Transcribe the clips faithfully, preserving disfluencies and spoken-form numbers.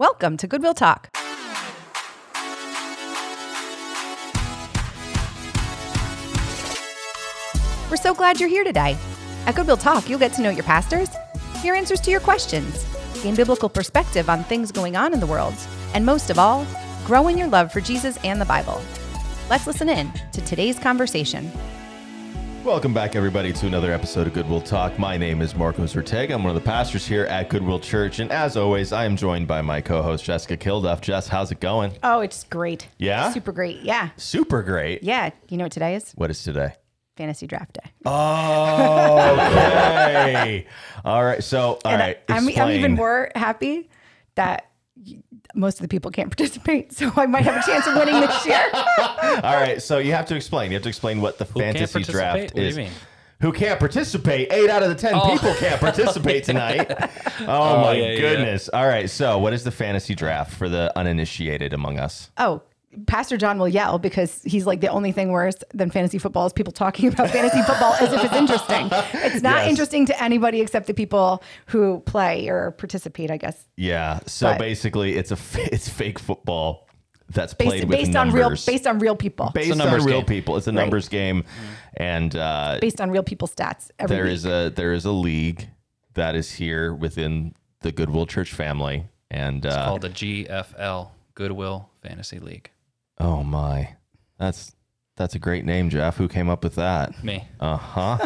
Welcome to Goodwill Talk. We're so glad you're here today. At Goodwill Talk, you'll get to know your pastors, hear answers to your questions, gain biblical perspective on things going on in the world, and most of all, grow in your love for Jesus and the Bible. Let's listen in to today's conversation. Welcome back, everybody, to another episode of Goodwill Talk. My name is Marcos Ortega. I'm one of the pastors here at Goodwill Church. And as always, I am joined by my co-host, Jessica Kilduff. Jess, how's it going? Oh, it's great. Yeah? Super great. Yeah. Super great. Yeah. You know what today is? What is today? Fantasy draft day. Oh, okay. All right. So, all and right. I'm, I'm even more happy that most of the people can't participate, so I might have a chance of winning this year. All right, so you have to explain. You have to explain what the Who fantasy draft what is. Do you mean? Who can't participate? Eight out of the ten oh. people can't participate tonight. Oh, oh my yeah, goodness. Yeah. All right, so what is the fantasy draft for the uninitiated among us? Oh, Pastor John will yell because he's like, the only thing worse than fantasy football is people talking about fantasy football as if it's interesting. It's not yes. interesting to anybody except the people who play or participate, I guess. Yeah. So but basically, it's a it's fake football that's based, played with based numbers. on real based on real people. Based on real game. people. It's a numbers right. game, mm-hmm. and uh, based on real people stats. Every there week. is a there is a league that is here within the Goodwill Church family, and it's uh, called the G F L, Goodwill Fantasy League. Oh my, that's that's a great name, Jeff. Who came up with that? Me. Uh huh.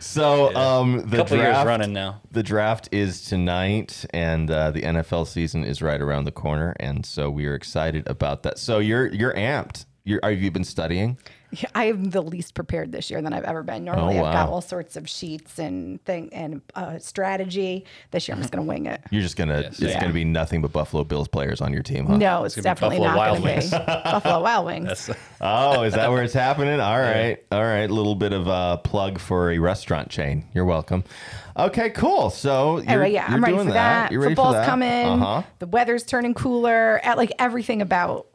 So um, the Couple draft years running now. The draft is tonight, and uh, the N F L season is right around the corner, and so we are excited about that. So you're you're amped. You're, have you been studying? Yeah, I am the least prepared this year than I've ever been. Normally, oh, wow. I've got all sorts of sheets and thing and uh, strategy. This year, I'm just going to wing it. You're just going to, yes, it's yeah. going to be nothing but Buffalo Bills players on your team, huh? No, it's, it's definitely not going to be Buffalo Wild Wings. Oh, is that where it's happening? All right. All right. A little bit of a plug for a restaurant chain. You're welcome. Okay, cool. So you're, anyway, yeah, you're I'm doing ready for that. that. You're ready Football's for that. Coming. Uh-huh. The weather's turning cooler. At like everything about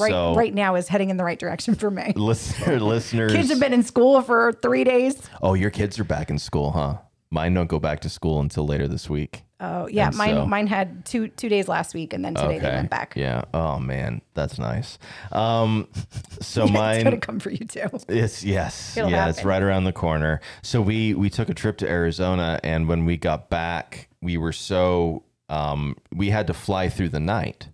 Right, so, right now is heading in the right direction for me. Listener, listeners. Kids have been in school for three days. Oh, your kids are back in school, huh? Mine don't go back to school until later this week. Oh, yeah. And mine so, mine had two two days last week, and then today okay. they went back. Yeah. Oh, man. That's nice. Um, so yeah, mine... It's going to come for you, too. It's, yes. It'll yeah, happen. It's right around the corner. So we, we took a trip to Arizona, and when we got back, we were so... Um, we had to fly through the night.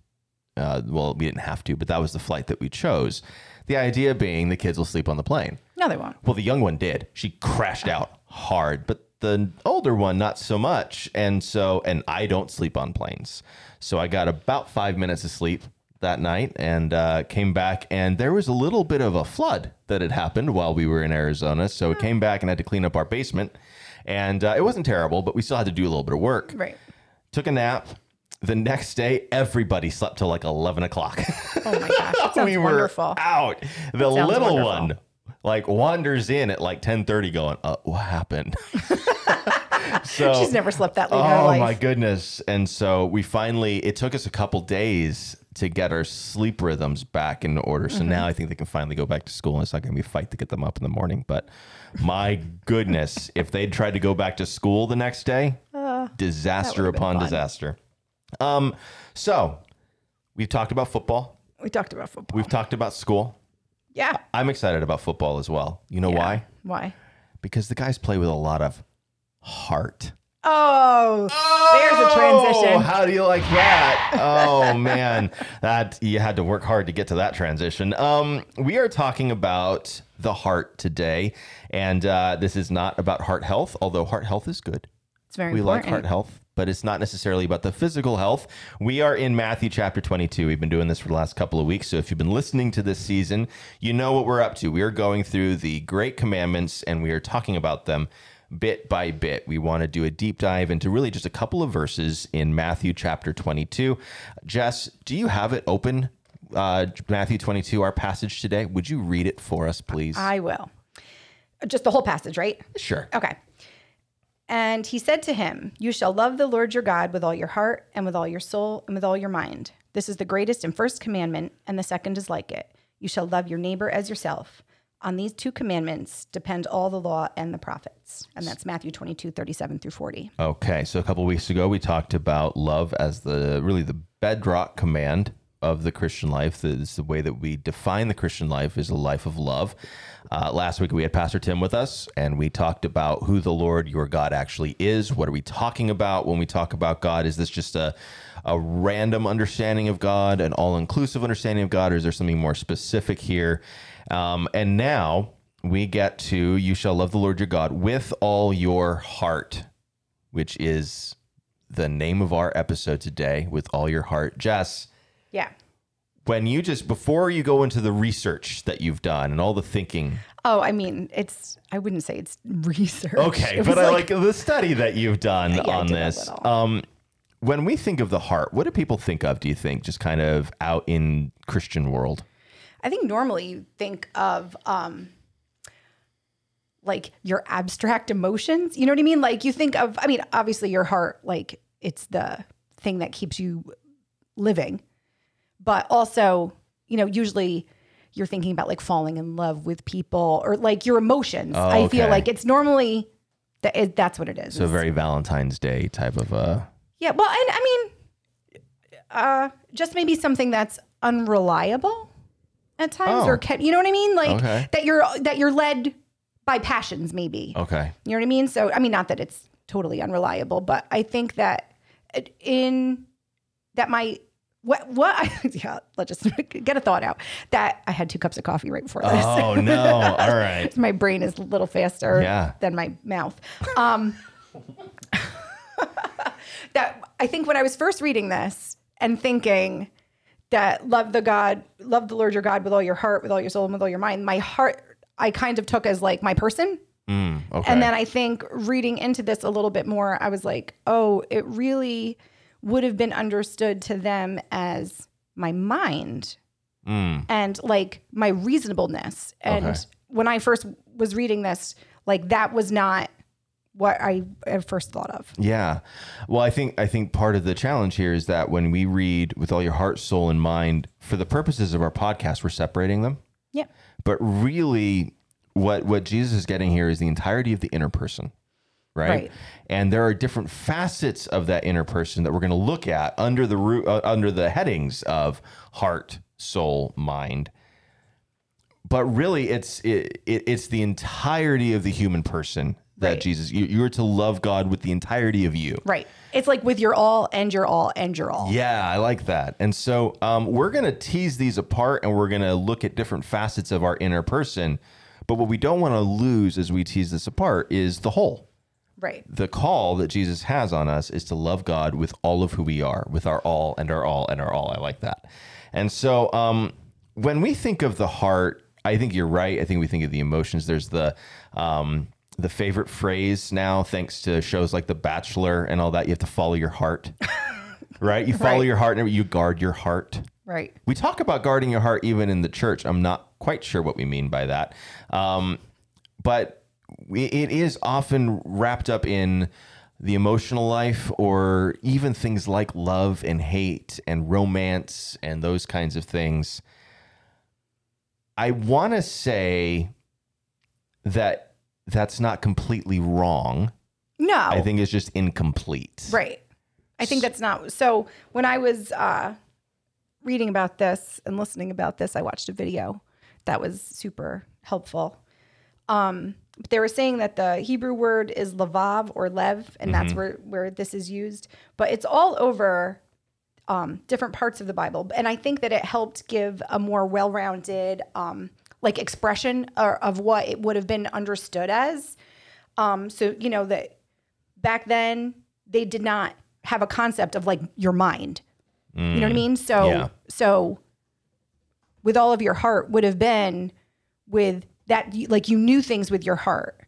Uh, well, we didn't have to, but that was the flight that we chose. The idea being the kids will sleep on the plane. No, they won't. Well, the young one did. She crashed out hard, but the older one, not so much. And so, and I don't sleep on planes. So I got about five minutes of sleep that night and uh, came back, and there was a little bit of a flood that had happened while we were in Arizona. So we came back and had to clean up our basement, and uh, it wasn't terrible, but we still had to do a little bit of work. Right. Took a nap. The next day, everybody slept till like eleven o'clock. Oh my gosh, that sounds we were wonderful. out. The that little wonderful. one like wanders in at like ten thirty going, uh, what happened? So, she's never slept that late oh in her life. Oh my goodness. And so we finally, it took us a couple days to get our sleep rhythms back in order. So mm-hmm. now I think they can finally go back to school, and it's not going to be a fight to get them up in the morning. But my goodness, if they'd tried to go back to school the next day, uh, disaster upon fun. disaster. Um, so we've talked about football. We talked about football. We've talked about school. Yeah. I'm excited about football as well. You know yeah. why? Why? Because the guys play with a lot of heart. Oh, oh, there's a transition. How do you like that? Oh man, that you had to work hard to get to that transition. Um, we are talking about the heart today, and, uh, this is not about heart health, although heart health is good. It's very we important. We like heart health. But it's not necessarily about the physical health. We are in Matthew chapter twenty-two. We've been doing this for the last couple of weeks. So if you've been listening to this season, you know what we're up to. We are going through the great commandments, and we are talking about them bit by bit. We want to do a deep dive into really just a couple of verses in Matthew chapter twenty-two. Jess, do you have it open? Uh, Matthew twenty-two, our passage today. Would you read it for us, please? I will. Just the whole passage, right? Sure. Okay. And he said to him, "You shall love the Lord your God with all your heart and with all your soul and with all your mind. This is the greatest and first commandment, and the second is like it. You shall love your neighbor as yourself. On these two commandments depend all the law and the prophets. And that's Matthew twenty-two, thirty-seven through forty. Okay. So a couple of weeks ago, we talked about love as the really the bedrock command of the Christian life. That is the way that we define the Christian life, is a life of love. Uh, last week, we had Pastor Tim with us, and we talked about who the Lord your God actually is. What are we talking about when we talk about God? Is this just a a random understanding of God, an all-inclusive understanding of God, or is there something more specific here? Um, and now we get to, you shall love the Lord your God with all your heart, which is the name of our episode today, with all your heart. Jess. Yeah. When you just, before you go into the research that you've done and all the thinking. Oh, I mean, it's, I wouldn't say it's research. Okay. It but I like, like the study that you've done yeah, on this. Um, when we think of the heart, what do people think of, do you think, just kind of out in Christian world? I think normally you think of um, like your abstract emotions. You know what I mean? Like you think of, I mean, obviously your heart, like it's the thing that keeps you living, but also, you know, usually you're thinking about like falling in love with people or like your emotions. Oh, okay. I feel like it's normally that it, that's what it is. So it's very Valentine's Day type of a. Yeah. Well, and I mean, uh, just maybe something that's unreliable at times, oh. or can, you know what I mean? Like okay. that you're, that you're led by passions maybe. Okay. You know what I mean? So, I mean, not that it's totally unreliable, but I think that in that my, what, what, I, yeah, let's just get a thought out that I had two cups of coffee right before this. Oh no. All right. My brain is a little faster yeah. than my mouth. Um, that I think when I was first reading this and thinking, that love the God, love the Lord your God with all your heart, with all your soul, and with all your mind. My heart, I kind of took as like my person. Mm, okay. And then I think reading into this a little bit more, I was like, oh, it really would have been understood to them as my mind mm. and like my reasonableness. And okay. when I first was reading this, like that was not what I at first thought of. Yeah. Well, I think, I think part of the challenge here is that when we read with all your heart, soul, and mind, for the purposes of our podcast, we're separating them. Yeah. But really what, what Jesus is getting here is the entirety of the inner person, right? Right. And there are different facets of that inner person that we're going to look at under the root, uh, under the headings of heart, soul, mind. But really it's, it, it, it's the entirety of the human person. That right. Jesus, you, you're to love God with the entirety of you. Right. It's like with your all and your all and your all. Yeah, I like that. And so um, we're going to tease these apart and we're going to look at different facets of our inner person. But what we don't want to lose as we tease this apart is the whole. Right. The call that Jesus has on us is to love God with all of who we are, with our all and our all and our all. I like that. And so um, when we think of the heart, I think you're right. I think we think of the emotions. There's the... Um, the favorite phrase now, thanks to shows like The Bachelor and all that, you have to follow your heart, right? You follow right. your heart and you guard your heart. Right. We talk about guarding your heart even in the church. I'm not quite sure what we mean by that. Um, but we, it is often wrapped up in the emotional life or even things like love and hate and romance and those kinds of things. I want to say that that's not completely wrong. No. I think it's just incomplete. Right. I think that's not. So when I was uh, reading about this and listening about this, I watched a video that was super helpful. Um, but they were saying that the Hebrew word is levav or lev, and mm-hmm. that's where, where this is used. But it's all over um, different parts of the Bible. And I think that it helped give a more well-rounded um like expression or, of what it would have been understood as. Um, so, you know, that back then they did not have a concept of like your mind, mm, you know what I mean? So, yeah. so with all of your heart would have been with that, like you knew things with your heart.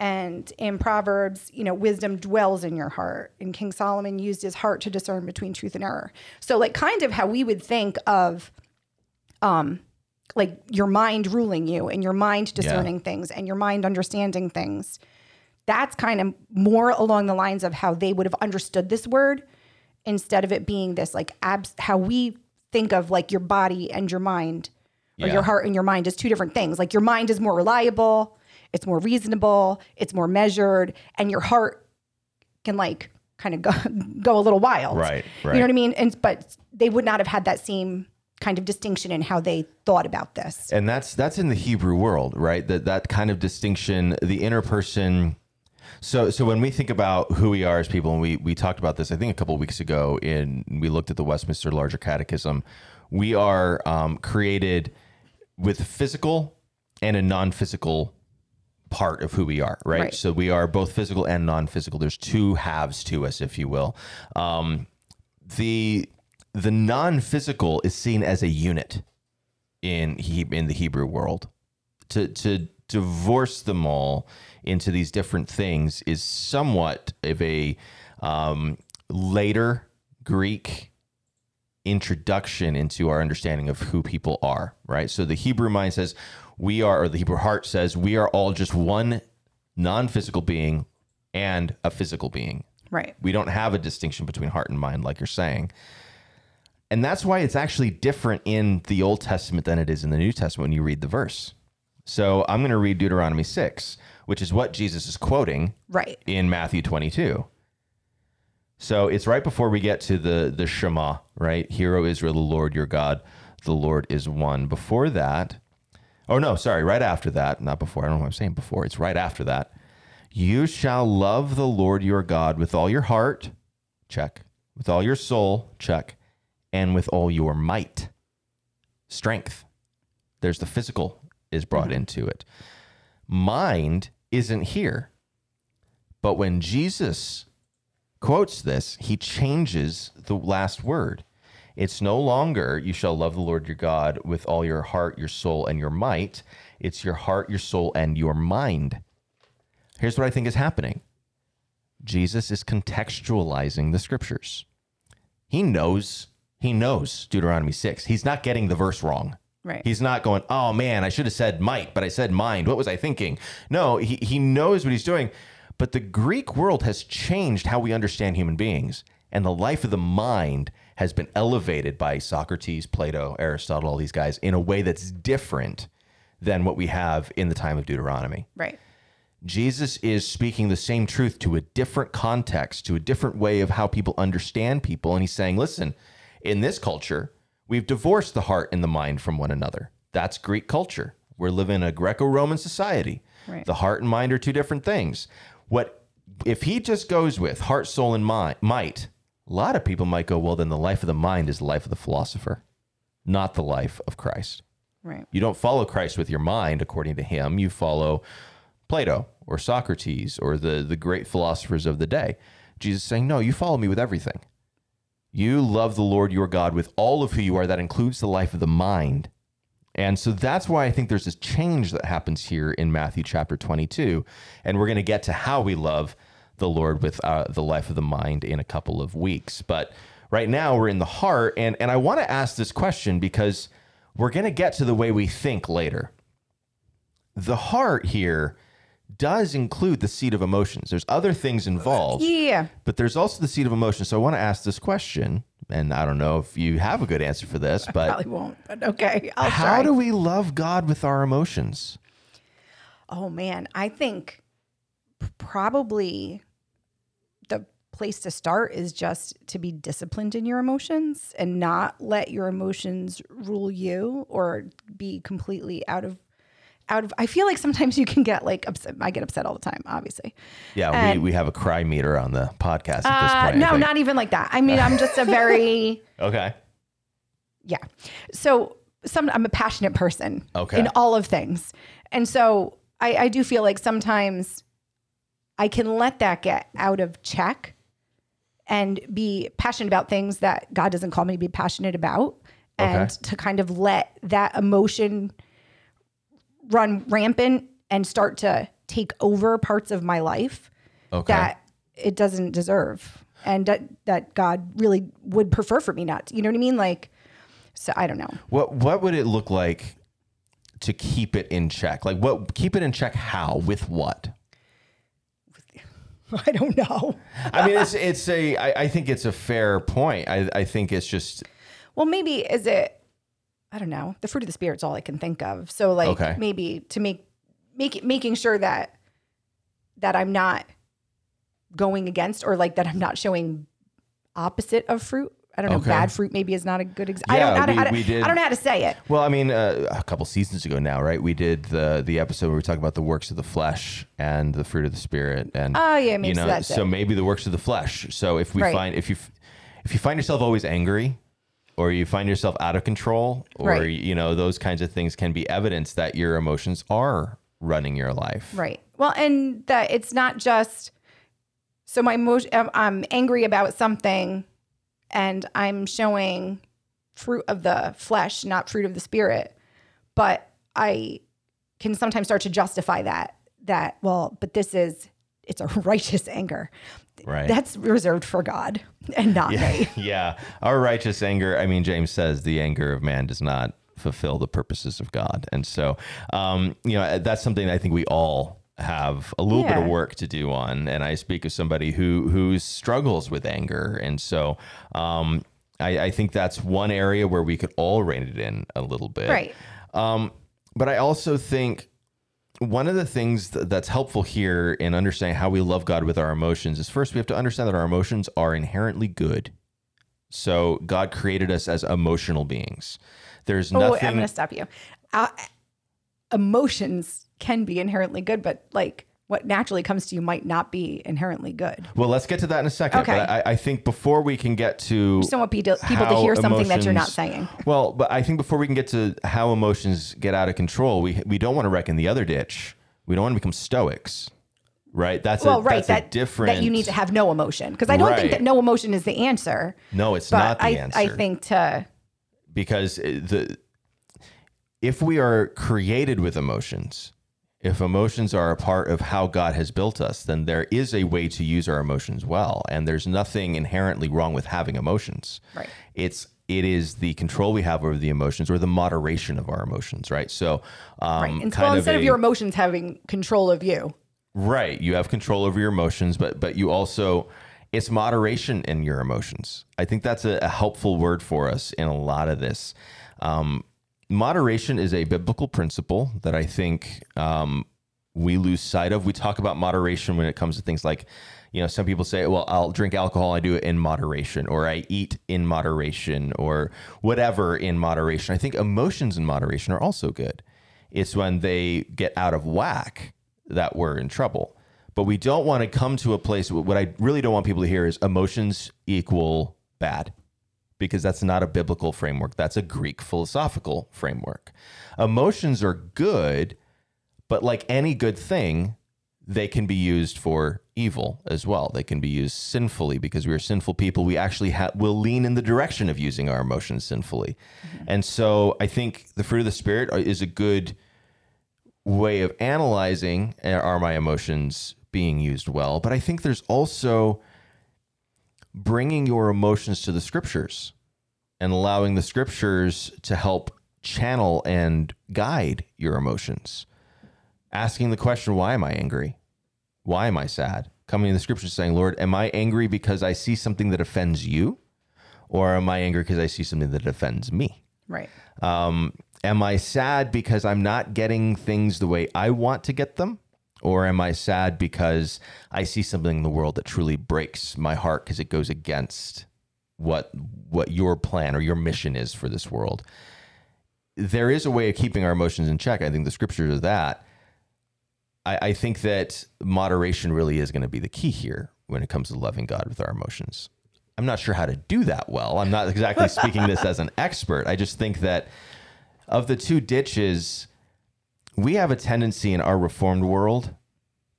And in Proverbs, you know, wisdom dwells in your heart. And King Solomon used his heart to discern between truth and error. So like kind of how we would think of, um, like your mind ruling you and your mind discerning yeah. things and your mind understanding things. That's kind of more along the lines of how they would have understood this word instead of it being this like abs- how we think of like your body and your mind or yeah. your heart and your mind is two different things. Like your mind is more reliable, it's more reasonable, it's more measured, and your heart can like kind of go, go a little wild. Right, right. You know what I mean? And but they would not have had that same kind of distinction in how they thought about this. And that's that's in the Hebrew world, right? That that kind of distinction, the inner person. So so when we think about who we are as people, and we, we talked about this, I think a couple of weeks ago, in we looked at the Westminster Larger Catechism, we are um, created with a physical and a non-physical part of who we are, right? right? So we are both physical and non-physical. There's two halves to us, if you will. Um, the the non-physical is seen as a unit in he, in the Hebrew world. To to divorce them all into these different things is somewhat of a um, later Greek introduction into our understanding of who people are, right? So the Hebrew mind says we are, or the Hebrew heart says we are all just one non-physical being and a physical being. Right. We don't have a distinction between heart and mind, like you're saying. And that's why it's actually different in the Old Testament than it is in the New Testament when you read the verse. So I'm going to read Deuteronomy six, which is what Jesus is quoting right. in Matthew twenty-two. So it's right before we get to the, the Shema, right? Hear, O Israel, the Lord your God, the Lord is one. Before that, oh no, sorry, right after that, not before, I don't know what I'm saying before, it's right after that. You shall love the Lord your God with all your heart, check, with all your soul, check, and with all your might, strength. There's the physical is brought mm-hmm. into it. Mind isn't here. But when Jesus quotes this, he changes the last word. It's no longer, you shall love the Lord your God with all your heart, your soul, and your might. It's your heart, your soul, and your mind. Here's what I think is happening. Jesus is contextualizing the scriptures. He knows, he knows Deuteronomy six. He's not getting the verse wrong. Right. He's not going, oh man, I should have said might, but I said mind. What was I thinking? No, he, he knows what he's doing. But the Greek world has changed how we understand human beings, and the life of the mind has been elevated by Socrates, Plato, Aristotle, all these guys, in a way that's different than what we have in the time of Deuteronomy. Right. Jesus is speaking the same truth to a different context, to a different way of how people understand people, and he's saying, listen, in this culture, we've divorced the heart and the mind from one another. That's Greek culture. We're living in a Greco-Roman society. Right. The heart and mind are two different things. What if he just goes with heart, soul, and mind, might? A lot of people might go, well, then the life of the mind is the life of the philosopher, not the life of Christ. Right. You don't follow Christ with your mind, according to him. You follow Plato or Socrates or the, the great philosophers of the day. Jesus is saying, no, you follow me with everything. You love the Lord your God with all of who you are. That includes the life of the mind. And so that's why I think there's this change that happens here in Matthew chapter twenty-two. And we're going to get to how we love the Lord with uh, the life of the mind in a couple of weeks. But right now we're in the heart. And, and I want to ask this question because we're going to get to the way we think later. The heart here does include the seat of emotions. There's other things involved. Yeah. But there's also the seat of emotions. So I want to ask this question, and I don't know if you have a good answer for this, but I probably won't, but okay. I'll how try. do we love God with our emotions? Oh man, I think probably the place to start is just to be disciplined in your emotions and not let your emotions rule you or be completely out of Out of, I feel like sometimes you can get like upset. I get upset all the time, obviously. Yeah, and, we, we have a cry meter on the podcast at this point. Uh, no, not even like that. I mean, I'm just a very... Okay. Yeah. So some I'm a passionate person okay. in all of things. And so I, I do feel like sometimes I can let that get out of check and be passionate about things that God doesn't call me to be passionate about. And okay. to kind of let that emotion run rampant and start to take over parts of my life okay. that it doesn't deserve and that, that God really would prefer for me not to, you know what I mean? Like, so I don't know. What, what would it look like to keep it in check? Like what, keep it in check? How, with what? I don't know. I mean, it's, it's a, I, I think it's a fair point. I, I think it's just, well, maybe is it, I don't know, the fruit of the Spirit's all I can think of. So like okay. maybe to make, make it, making sure that, that I'm not going against, or like that I'm not showing opposite of fruit. I don't know. Okay. Bad fruit maybe is not a good example. Yeah, I, I, I, I don't know how to say it. Well, I mean, uh, a couple seasons ago now, right? We did the the episode where we talked about the works of the flesh and the fruit of the Spirit, and oh yeah, maybe you know, so, that's so it. Maybe the works of the flesh. So if we right. find if you if you find yourself always angry, or you find yourself out of control, or right. you know those kinds of things can be evidence that your emotions are running your life. Right. Well, and that it's not just so my emotion. I'm angry about something. And I'm showing fruit of the flesh, not fruit of the Spirit. But I can sometimes start to justify that, that, well, but this is, it's a righteous anger. Right. That's reserved for God and not yeah, me. Yeah. Our righteous anger, I mean, James says the anger of man does not fulfill the purposes of God. And so, um, you know, that's something that I think we all have a little yeah. bit of work to do on. And I speak as somebody who, who struggles with anger. And so, um, I, I think that's one area where we could all rein it in a little bit. Right. Um, but I also think one of the things th- that's helpful here in understanding how we love God with our emotions is first, we have to understand that our emotions are inherently good. So God created us as emotional beings. There's oh, nothing... I'm going to stop you. I... Emotions can be inherently good, but like what naturally comes to you might not be inherently good. Well, let's get to that in a second. Okay. But I, I think before we can get to... So I want people to hear emotions, something that you're not saying. Well, but I think before we can get to how emotions get out of control, we we don't want to wreck in the other ditch. We don't want to become Stoics, right? That's, well, a, right, that's that, a different... That you need to have no emotion. Because I don't right. think that no emotion is the answer. No, it's but not the I, answer. I think to... Because the if we are created with emotions... If emotions are a part of how God has built us, then there is a way to use our emotions well. And there's nothing inherently wrong with having emotions. Right. It's, it is the control we have over the emotions, or the moderation of our emotions, right? So um, right. And kind well, instead of, a, of your emotions having control of you. Right. You have control over your emotions, but but you also, it's moderation in your emotions. I think that's a, a helpful word for us in a lot of this. Um Moderation is a biblical principle that I think um, we lose sight of. We talk about moderation when it comes to things like, you know, some people say, well, I'll drink alcohol, I do it in moderation, or I eat in moderation, or whatever in moderation. I think emotions in moderation are also good. It's when they get out of whack that we're in trouble. But we don't want to come to a place, what I really don't want people to hear is emotions equal bad. Because that's not a biblical framework. That's a Greek philosophical framework. Emotions are good, but like any good thing, they can be used for evil as well. They can be used sinfully because we are sinful people. We actually ha- will lean in the direction of using our emotions sinfully. Mm-hmm. And so I think the fruit of the Spirit is a good way of analyzing, are my emotions being used well? But I think there's also... bringing your emotions to the scriptures and allowing the scriptures to help channel and guide your emotions. Asking the question, why am I angry? Why am I sad? Coming to the scriptures saying, Lord, am I angry because I see something that offends you? Or am I angry because I see something that offends me? Right. Um, am I sad because I'm not getting things the way I want to get them? Or am I sad because I see something in the world that truly breaks my heart because it goes against what what your plan or your mission is for this world? There is a way of keeping our emotions in check. I think the scriptures are that. I, I think that moderation really is going to be the key here when it comes to loving God with our emotions. I'm not sure how to do that well. I'm not exactly speaking this as an expert. I just think that of the two ditches... we have a tendency in our reformed world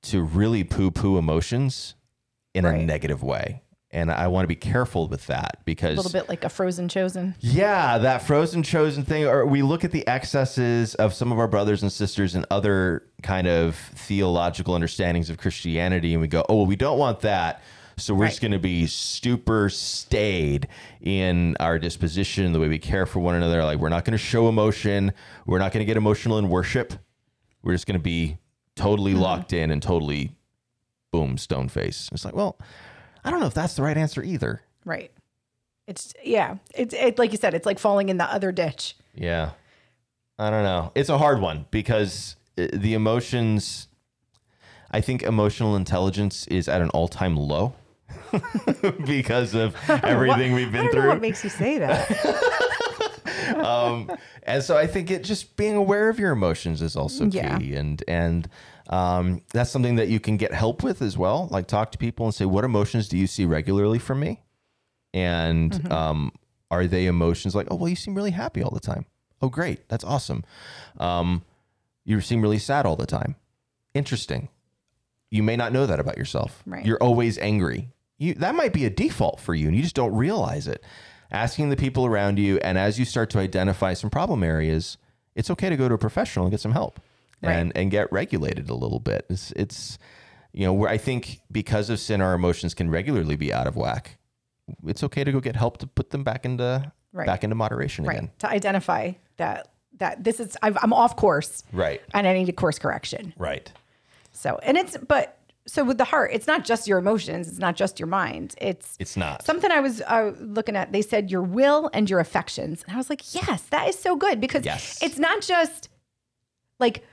to really poo-poo emotions in right. a negative way. And I want to be careful with that because... a little bit like a frozen chosen. Yeah, that frozen chosen thing. Or we look at the excesses of some of our brothers and sisters and other kind of theological understandings of Christianity. And we go, oh, well, we don't want that. So we're right. just going to be super staid in our disposition, the way we care for one another. Like, we're not going to show emotion. We're not going to get emotional in worship. We're just going to be totally mm-hmm. locked in and totally, boom, stone face. It's like, well, I don't know if that's the right answer either. Right. It's, yeah. It's it, like you said, it's like falling in the other ditch. Yeah. I don't know. It's a hard one because the emotions, I think emotional intelligence is at an all-time low because of everything what, we've been I don't through. Know what makes you say that? um, and so I think it just being aware of your emotions is also yeah. key. And, and um, that's something that you can get help with as well. Like talk to people and say, what emotions do you see regularly from me? And mm-hmm. um, are they emotions like, oh, well, you seem really happy all the time. Oh, great. That's awesome. Um, you seem really sad all the time. Interesting. You may not know that about yourself. Right. You're always angry. You, that might be a default for you and you just don't realize it. Asking the people around you. And as you start to identify some problem areas, it's okay to go to a professional and get some help right. and, and get regulated a little bit. It's, it's, you know, where I think because of sin, our emotions can regularly be out of whack. It's okay to go get help to put them back into, right. back into moderation right. again. To identify that, that this is, I've, I'm off course. Right. And I need a course correction. Right. So, and it's, but so with the heart, it's not just your emotions. It's not just your mind. It's, it's not something I was uh, looking at. They said your will and your affections. And I was like, yes, that is so good because yes. it's not just like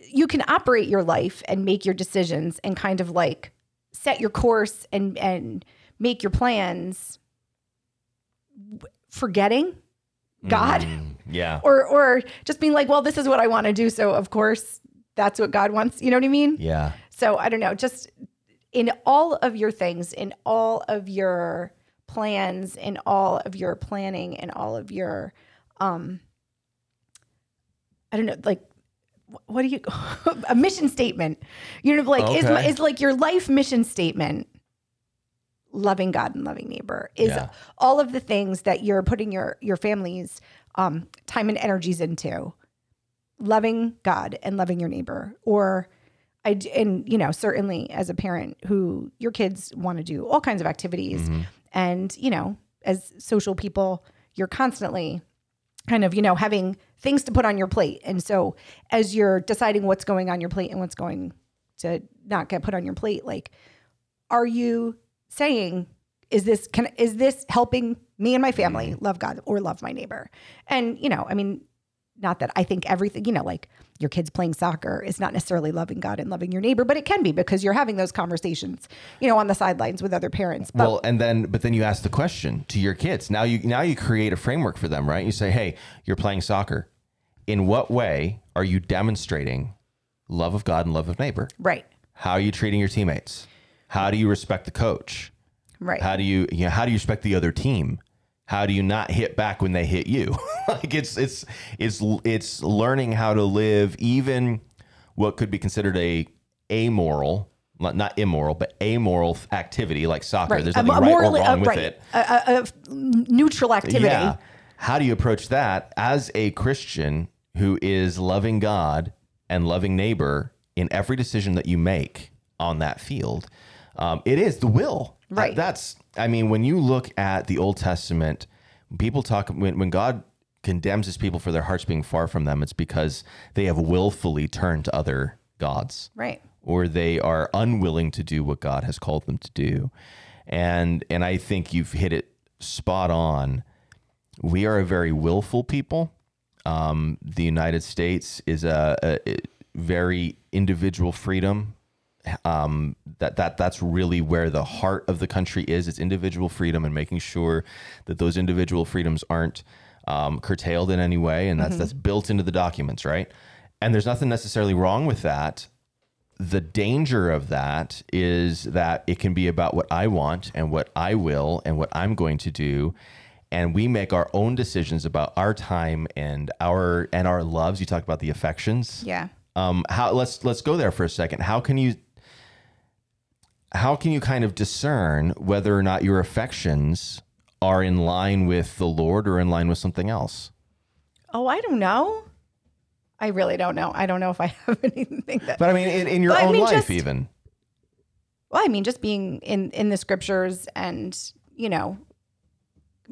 you can operate your life and make your decisions and kind of like set your course and, and make your plans forgetting God. Mm, yeah. or, or just being like, well, this is what I want to do. So of course, that's what God wants. You know what I mean? Yeah. So I don't know, just in all of your things, in all of your plans, in all of your planning, in all of your, um, I don't know, like, what do you, a mission statement, you know, like, okay. is my, is like your life mission statement, loving God and loving neighbor is yeah. all of the things that you're putting your, your family's, um, time and energies into. Loving God and loving your neighbor, or I, and you know, certainly as a parent who your kids want to do all kinds of activities mm-hmm. and, you know, as social people, you're constantly kind of, you know, having things to put on your plate. And so as you're deciding what's going on your plate and what's going to not get put on your plate, like, are you saying, is this, can, is this helping me and my family love God or love my neighbor? And, you know, I mean, not that I think everything, you know, like your kids playing soccer is not necessarily loving God and loving your neighbor, but it can be because you're having those conversations, you know, on the sidelines with other parents. But- well, and then, but then you ask the question to your kids. Now you, now you create a framework for them, right? You say, hey, you're playing soccer. In what way are you demonstrating love of God and love of neighbor? Right. How are you treating your teammates? How do you respect the coach? Right. How do you, you know, how do you respect the other team? How do you not hit back when they hit you? Like it's, it's, it's, it's learning how to live even what could be considered a amoral, not, not immoral, but amoral activity like soccer. Right. There's nothing a, right moral, or wrong uh, with right. it. A, a neutral activity. Yeah. How do you approach that as a Christian who is loving God and loving neighbor in every decision that you make on that field? Um, it is the will. Right. That's, I mean, when you look at the Old Testament, people talk, when, when God condemns his people for their hearts being far from them, it's because they have willfully turned to other gods. Right. Or they are unwilling to do what God has called them to do. And, and I think you've hit it spot on. We are a very willful people. Um, the United States is a, a, a very individual freedom. Um, that, that, that's really where the heart of the country is. It's individual freedom and making sure that those individual freedoms aren't, um, curtailed in any way. And that's, mm-hmm. that's built into the documents. Right. And there's nothing necessarily wrong with that. The danger of that is that it can be about what I want and what I will and what I'm going to do. And we make our own decisions about our time and our, and our loves. You talk about the affections. Yeah. Um, how let's, let's go there for a second. How can you, How can you kind of discern whether or not your affections are in line with the Lord or in line with something else? Oh, I don't know. I really don't know. I don't know if I have anything that... But I mean, in, in your but, own I mean, life just, even. Well, I mean, just being in, in the scriptures and, you know,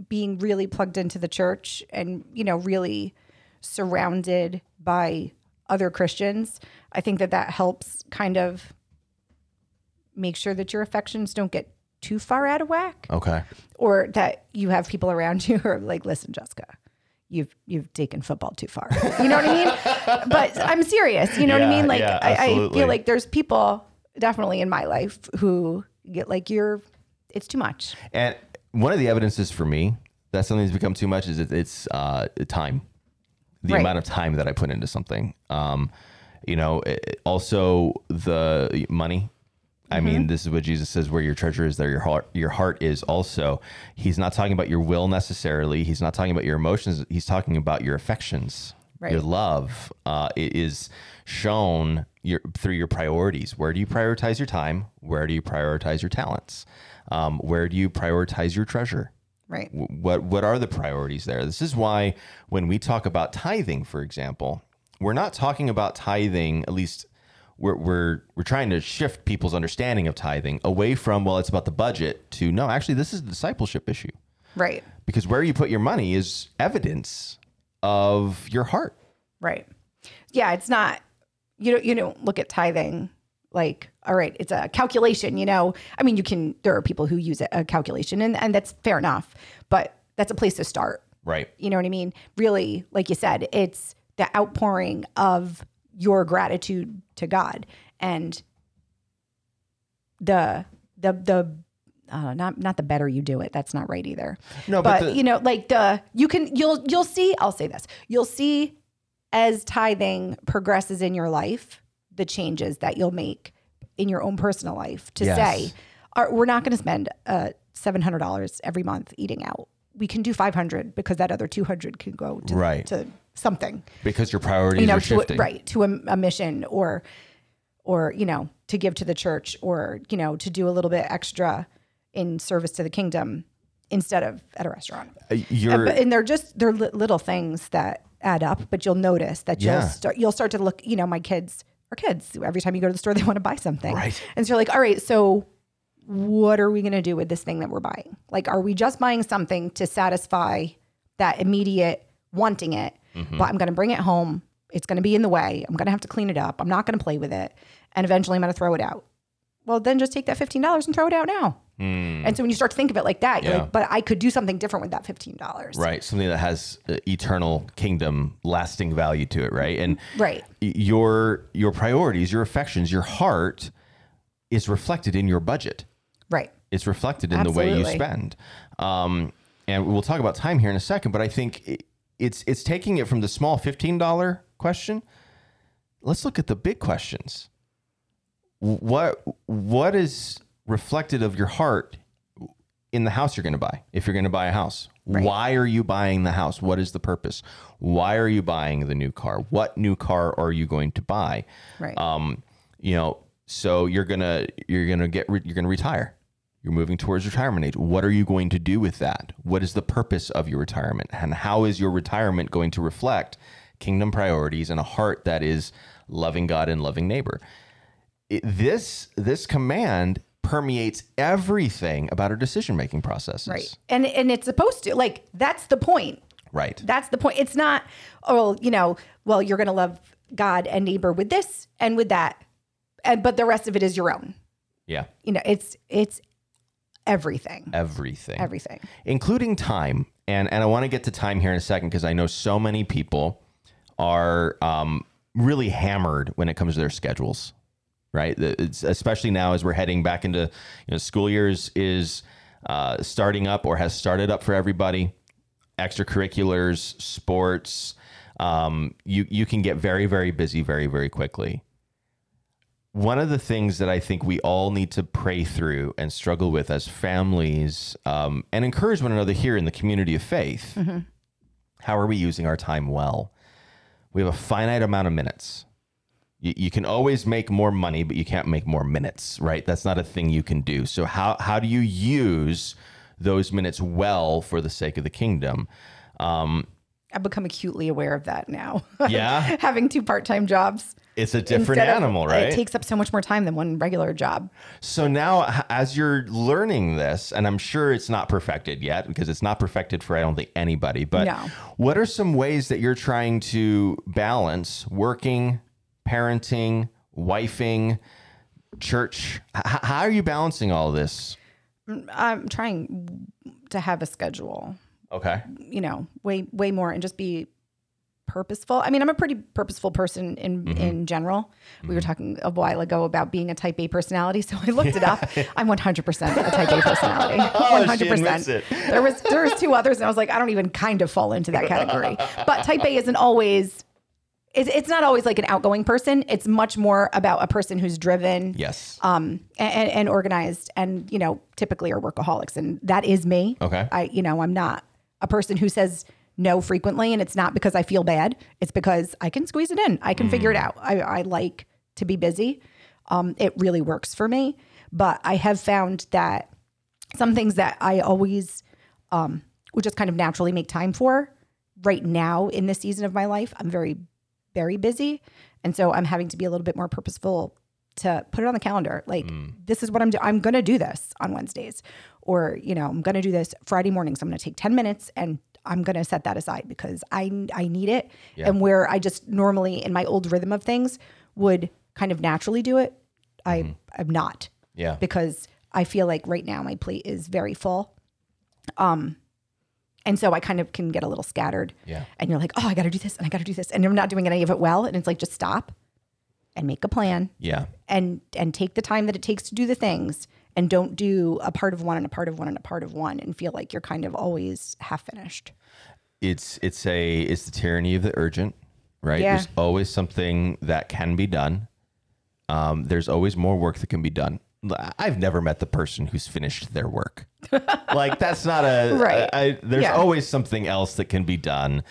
being really plugged into the church and, you know, really surrounded by other Christians. I think that that helps kind of... make sure that your affections don't get too far out of whack. Okay. Or that you have people around you who are like, listen, Jessica, you've, you've taken football too far. You know what I mean? But I'm serious. You know yeah, what I mean? Like yeah, I, I feel like there's people definitely in my life who get like, you're, it's too much. And one of the evidences for me that something has become too much is it, it's uh, time, the right. amount of time that I put into something. Um, you know, it, also the money. I mean, mm-hmm. this is what Jesus says, where your treasure is, there your heart, your heart is also. He's not talking about your will necessarily. He's not talking about your emotions. He's talking about your affections, right. your love. Uh, it is shown your, through your priorities. Where do you prioritize your time? Where do you prioritize your talents? Um, where do you prioritize your treasure? Right. W- what What are the priorities there? This is why when we talk about tithing, for example, we're not talking about tithing, at least We're we're we're trying to shift people's understanding of tithing away from, well, it's about the budget, to no, actually this is a discipleship issue. Right. Because where you put your money is evidence of your heart. Right. Yeah, it's not, you don't you don't look at tithing like, all right, it's a calculation, you know. I mean, you can, there are people who use a calculation and, and that's fair enough, but that's a place to start. Right. You know what I mean? Really, like you said, it's the outpouring of your gratitude to God, and the the the uh, not not the better you do it. That's not right either. No, but, but the, you know, like the you can you'll you'll see. I'll say this: you'll see as tithing progresses in your life, the changes that you'll make in your own personal life. To yes. say, are, we're not going to spend uh, seven hundred dollars every month eating out. We can do five hundred because that other two hundred can go to right. to something, because your priorities you know, are shifting, to a, right? To a, a mission, or, or you know, to give to the church, or you know, to do a little bit extra in service to the kingdom instead of at a restaurant. You're, and, and they're just they're li- little things that add up, but you'll notice that you'll yeah. start you'll start to look. You know, my kids are kids. Every time you go to the store, they want to buy something, right? And so you're like, all right, so what are we going to do with this thing that we're buying? Like, are we just buying something to satisfy that immediate wanting it? Mm-hmm. But I'm going to bring it home. It's going to be in the way. I'm going to have to clean it up. I'm not going to play with it. And eventually I'm going to throw it out. Well, then just take that fifteen dollars and throw it out now. Mm. And so when you start to think of it like that, yeah. you're like, but I could do something different with that fifteen dollars. Right. Something that has uh, eternal kingdom lasting value to it. Right. And right. your, your priorities, your affections, your heart is reflected in your budget. Right. It's reflected in Absolutely. The way you spend. Um, and we'll talk about time here in a second, but I think it, It's it's taking it from the small fifteen dollars question. Let's look at the big questions. What what is reflected of your heart in the house you're going to buy? If you're going to buy a house, right. why are you buying the house? What is the purpose? Why are you buying the new car? What new car are you going to buy? Right. Um. You know. So you're gonna you're gonna get re- you're gonna retire. You're moving towards retirement age. What are you going to do with that? What is the purpose of your retirement? And how is your retirement going to reflect kingdom priorities and a heart that is loving God and loving neighbor? It, this this command permeates everything about our decision-making processes. Right. And and it's supposed to. Like, that's the point. Right. That's the point. It's not, oh, you know, well, you're going to love God and neighbor with this and with that, and but the rest of it is your own. Yeah. You know, it's it's Everything. Everything. Everything. Including time. And and I want to get to time here in a second, because I know so many people are um, really hammered when it comes to their schedules, right? It's, especially now as we're heading back into, you know, school years is uh, starting up or has started up for everybody. Extracurriculars, sports. Um, you, you can get very, very busy very, very quickly. One of the things that I think we all need to pray through and struggle with as families, um, and encourage one another here in the community of faith, mm-hmm. how are we using our time well? We have a finite amount of minutes. You, you can always make more money, but you can't make more minutes, right? That's not a thing you can do. So how how do you use those minutes well for the sake of the kingdom? Um, I've become acutely aware of that now. Yeah. Having two part-time jobs. It's a different Instead animal, of, right? It takes up so much more time than one regular job. So now as you're learning this, and I'm sure it's not perfected yet, because it's not perfected for, I don't think, anybody, but no. What are some ways that you're trying to balance working, parenting, wifing, church? H- how are you balancing all this? I'm trying to have a schedule. Okay. You know, way, way more, and just be purposeful. I mean, I'm a pretty purposeful person in, mm-hmm. in general. Mm-hmm. We were talking a while ago about being a type A personality. So I looked yeah. it up. I'm one hundred percent a type A personality. Oh, one hundred percent. There was, there was two others and I was like, I don't even kind of fall into that category, but type A isn't always, it's, it's not always like an outgoing person. It's much more about a person who's driven, yes, um, and, and organized, and, you know, typically are workaholics, and that is me. Okay. I, you know, I'm not a person who says no frequently, and it's not because I feel bad. It's because I can squeeze it in. I can mm. figure it out. I, I like to be busy. Um, it really works for me, but I have found that some things that I always um, would just kind of naturally make time for right now in this season of my life, I'm very, very busy. And so I'm having to be a little bit more purposeful to put it on the calendar. Like, mm. this is what I'm doing. I'm going to do this on Wednesdays, or, you know, I'm going to do this Friday morning. So I'm going to take ten minutes and I'm going to set that aside because I, I need it. Yeah. And where I just normally in my old rhythm of things would kind of naturally do it, I, mm. I'm not. Yeah. Because I feel like right now my plate is very full. Um, And so I kind of can get a little scattered. Yeah. And you're like, oh, I got to do this and I got to do this. And I'm not doing any of it well. And it's like, just stop and make a plan. Yeah. And and take the time that it takes to do the things. And don't do a part of one and a part of one and a part of one and feel like you're kind of always half finished. It's it's a it's the tyranny of the urgent, right? Yeah. There's always something that can be done. Um, there's always more work that can be done. I've never met the person who's finished their work. Like, that's not a, right. I, I, there's yeah. always something else that can be done.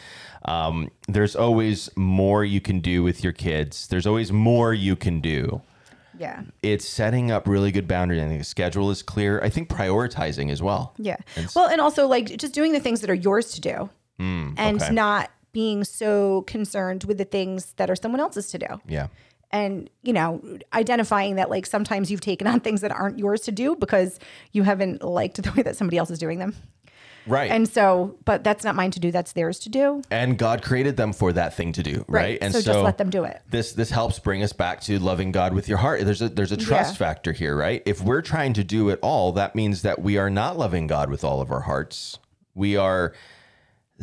Um, there's always more you can do with your kids. There's always more you can do. Yeah. It's setting up really good boundaries. I think the schedule is clear. I think prioritizing as well. Yeah. It's, well, and also like just doing the things that are yours to do mm, and okay. not being so concerned with the things that are someone else's to do. Yeah. And, you know, identifying that like sometimes you've taken on things that aren't yours to do because you haven't liked the way that somebody else is doing them. Right. And so, but that's not mine to do. That's theirs to do. And God created them for that thing to do. Right. right? And so, so just let them do it. This, this helps bring us back to loving God with your heart. There's a, there's a trust yeah. factor here, right? If we're trying to do it all, that means that we are not loving God with all of our hearts. We are,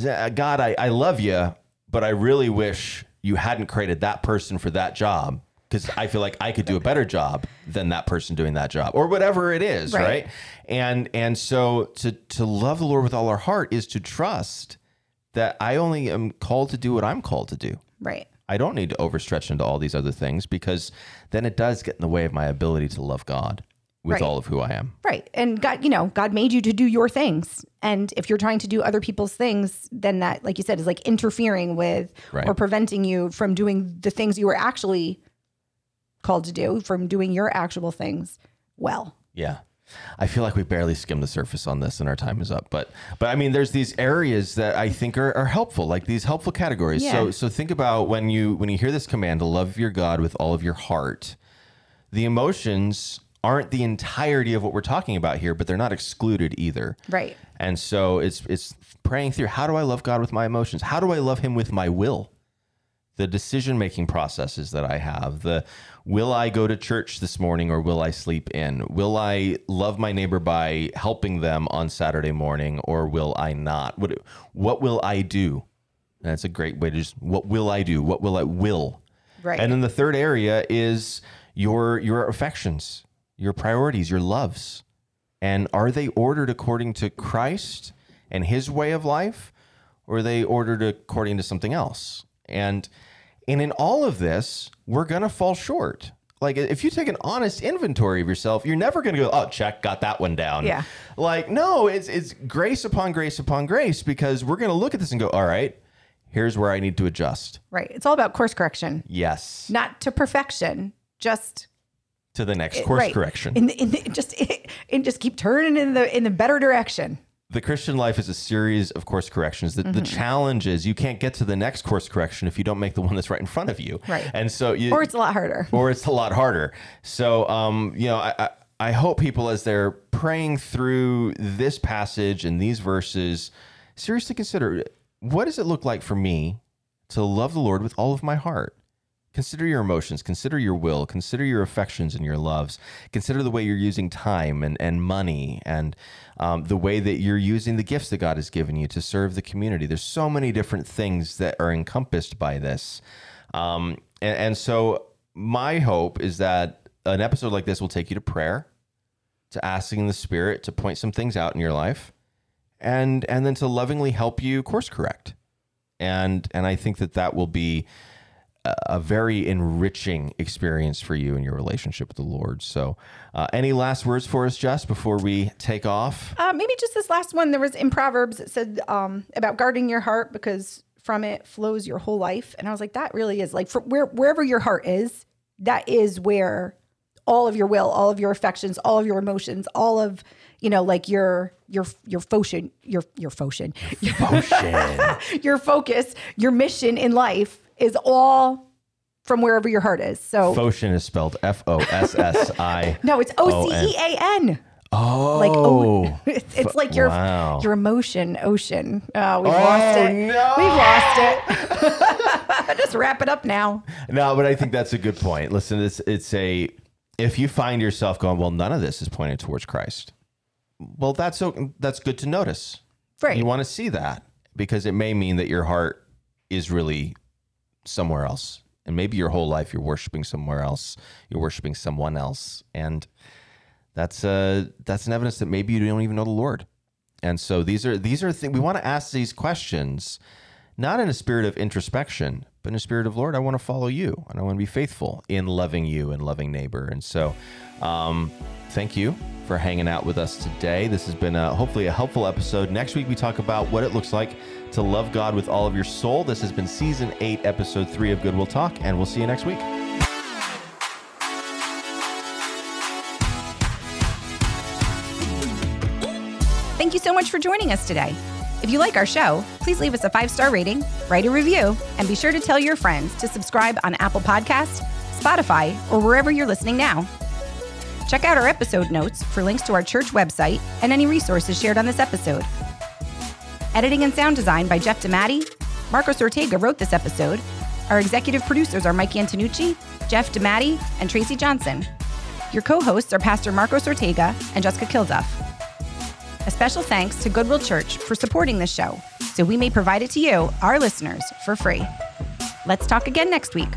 God, I, I love you, but I really wish you hadn't created that person for that job because I feel like I could do a better job than that person doing that job or whatever it is, right? right? And and so to to love the Lord with all our heart is to trust that I only am called to do what I'm called to do. Right. I don't need to overstretch into all these other things because then it does get in the way of my ability to love God with right. all of who I am. Right. And God, you know, God made you to do your things. And if you're trying to do other people's things, then that, like you said, is like interfering with right. or preventing you from doing the things you were actually called to do, from doing your actual things well. Yeah. I feel like we barely skimmed the surface on this and our time is up. But, but I mean, there's these areas that I think are, are helpful, like these helpful categories. Yeah. So, so think about when you, when you hear this command to love your God with all of your heart, the emotions aren't the entirety of what we're talking about here, but they're not excluded either. Right. And so it's it's praying through, how do I love God with my emotions? How do I love him with my will? The decision-making processes that I have, the will I go to church this morning or will I sleep in? Will I love my neighbor by helping them on Saturday morning or will I not? What, what will I do? And that's a great way to just, what will I do? What will I will? Right. And then the third area is your your affections, your priorities, your loves. And are they ordered according to Christ and his way of life, or are they ordered according to something else? And and in all of this, we're going to fall short. Like if you take an honest inventory of yourself, you're never going to go, oh, check, got that one down. Yeah. Like, no, it's it's grace upon grace upon grace, because we're going to look at this and go, all right, here's where I need to adjust. Right. It's all about course correction. Yes. Not to perfection, just to the next course right. correction. In the, in the, just and just keep turning in the in the better direction. The Christian life is a series of course corrections. The, mm-hmm. the challenge is you can't get to the next course correction if you don't make the one that's right in front of you. Right. And so you, or it's a lot harder. Or it's a lot harder. So um, you know, I, I I hope people as they're praying through this passage and these verses, seriously consider, what does it look like for me to love the Lord with all of my heart? Consider your emotions, consider your will, consider your affections and your loves, consider the way you're using time and, and money and um, the way that you're using the gifts that God has given you to serve the community. There's so many different things that are encompassed by this. Um, and, and so my hope is that an episode like this will take you to prayer, to asking the Spirit to point some things out in your life, and and then to lovingly help you course correct. And, and I think that that will be a very enriching experience for you in your relationship with the Lord. So uh, any last words for us, Jess, before we take off? Uh, maybe just this last one. There was in Proverbs, it said um, about guarding your heart because from it flows your whole life. And I was like, that really is like for where, wherever your heart is, that is where all of your will, all of your affections, all of your emotions, all of, you know, like your, your, your fotion, your, your fotion, your, your focus, your mission in life, is all from wherever your heart is. So Fossean is spelled F O S S I. No, it's O C E A N. Oh. Like oh, it's, it's like your wow. your emotion ocean. Oh, we've oh, lost it. No. We've lost it. Just wrap it up now. No, but I think that's a good point. Listen, it's it's a if you find yourself going, well, none of this is pointed towards Christ. Well, that's so that's good to notice. Right. You want to see that because it may mean that your heart is really somewhere else. And maybe your whole life you're worshiping somewhere else. You're worshiping someone else. And that's uh that's an evidence that maybe you don't even know the Lord. And so these are these are things we want to ask these questions, not in a spirit of introspection, but in a spirit of, Lord, I want to follow you and I want to be faithful in loving you and loving neighbor. And so um thank you for hanging out with us today. This has been a, hopefully a helpful episode. Next week, we talk about what it looks like to love God with all of your soul. This has been season eight, episode three of Goodwill Talk, and we'll see you next week. Thank you so much for joining us today. If you like our show, please leave us a five-star rating, write a review, and be sure to tell your friends to subscribe on Apple Podcasts, Spotify, or wherever you're listening now. Check out our episode notes for links to our church website and any resources shared on this episode. Editing and sound design by Jeff DiMatti. Marcos Ortega wrote this episode. Our executive producers are Mike Antonucci, Jeff DiMatti, and Tracy Johnson. Your co-hosts are Pastor Marcos Ortega and Jessica Kilduff. A special thanks to Goodwill Church for supporting this show so we may provide it to you, our listeners, for free. Let's talk again next week.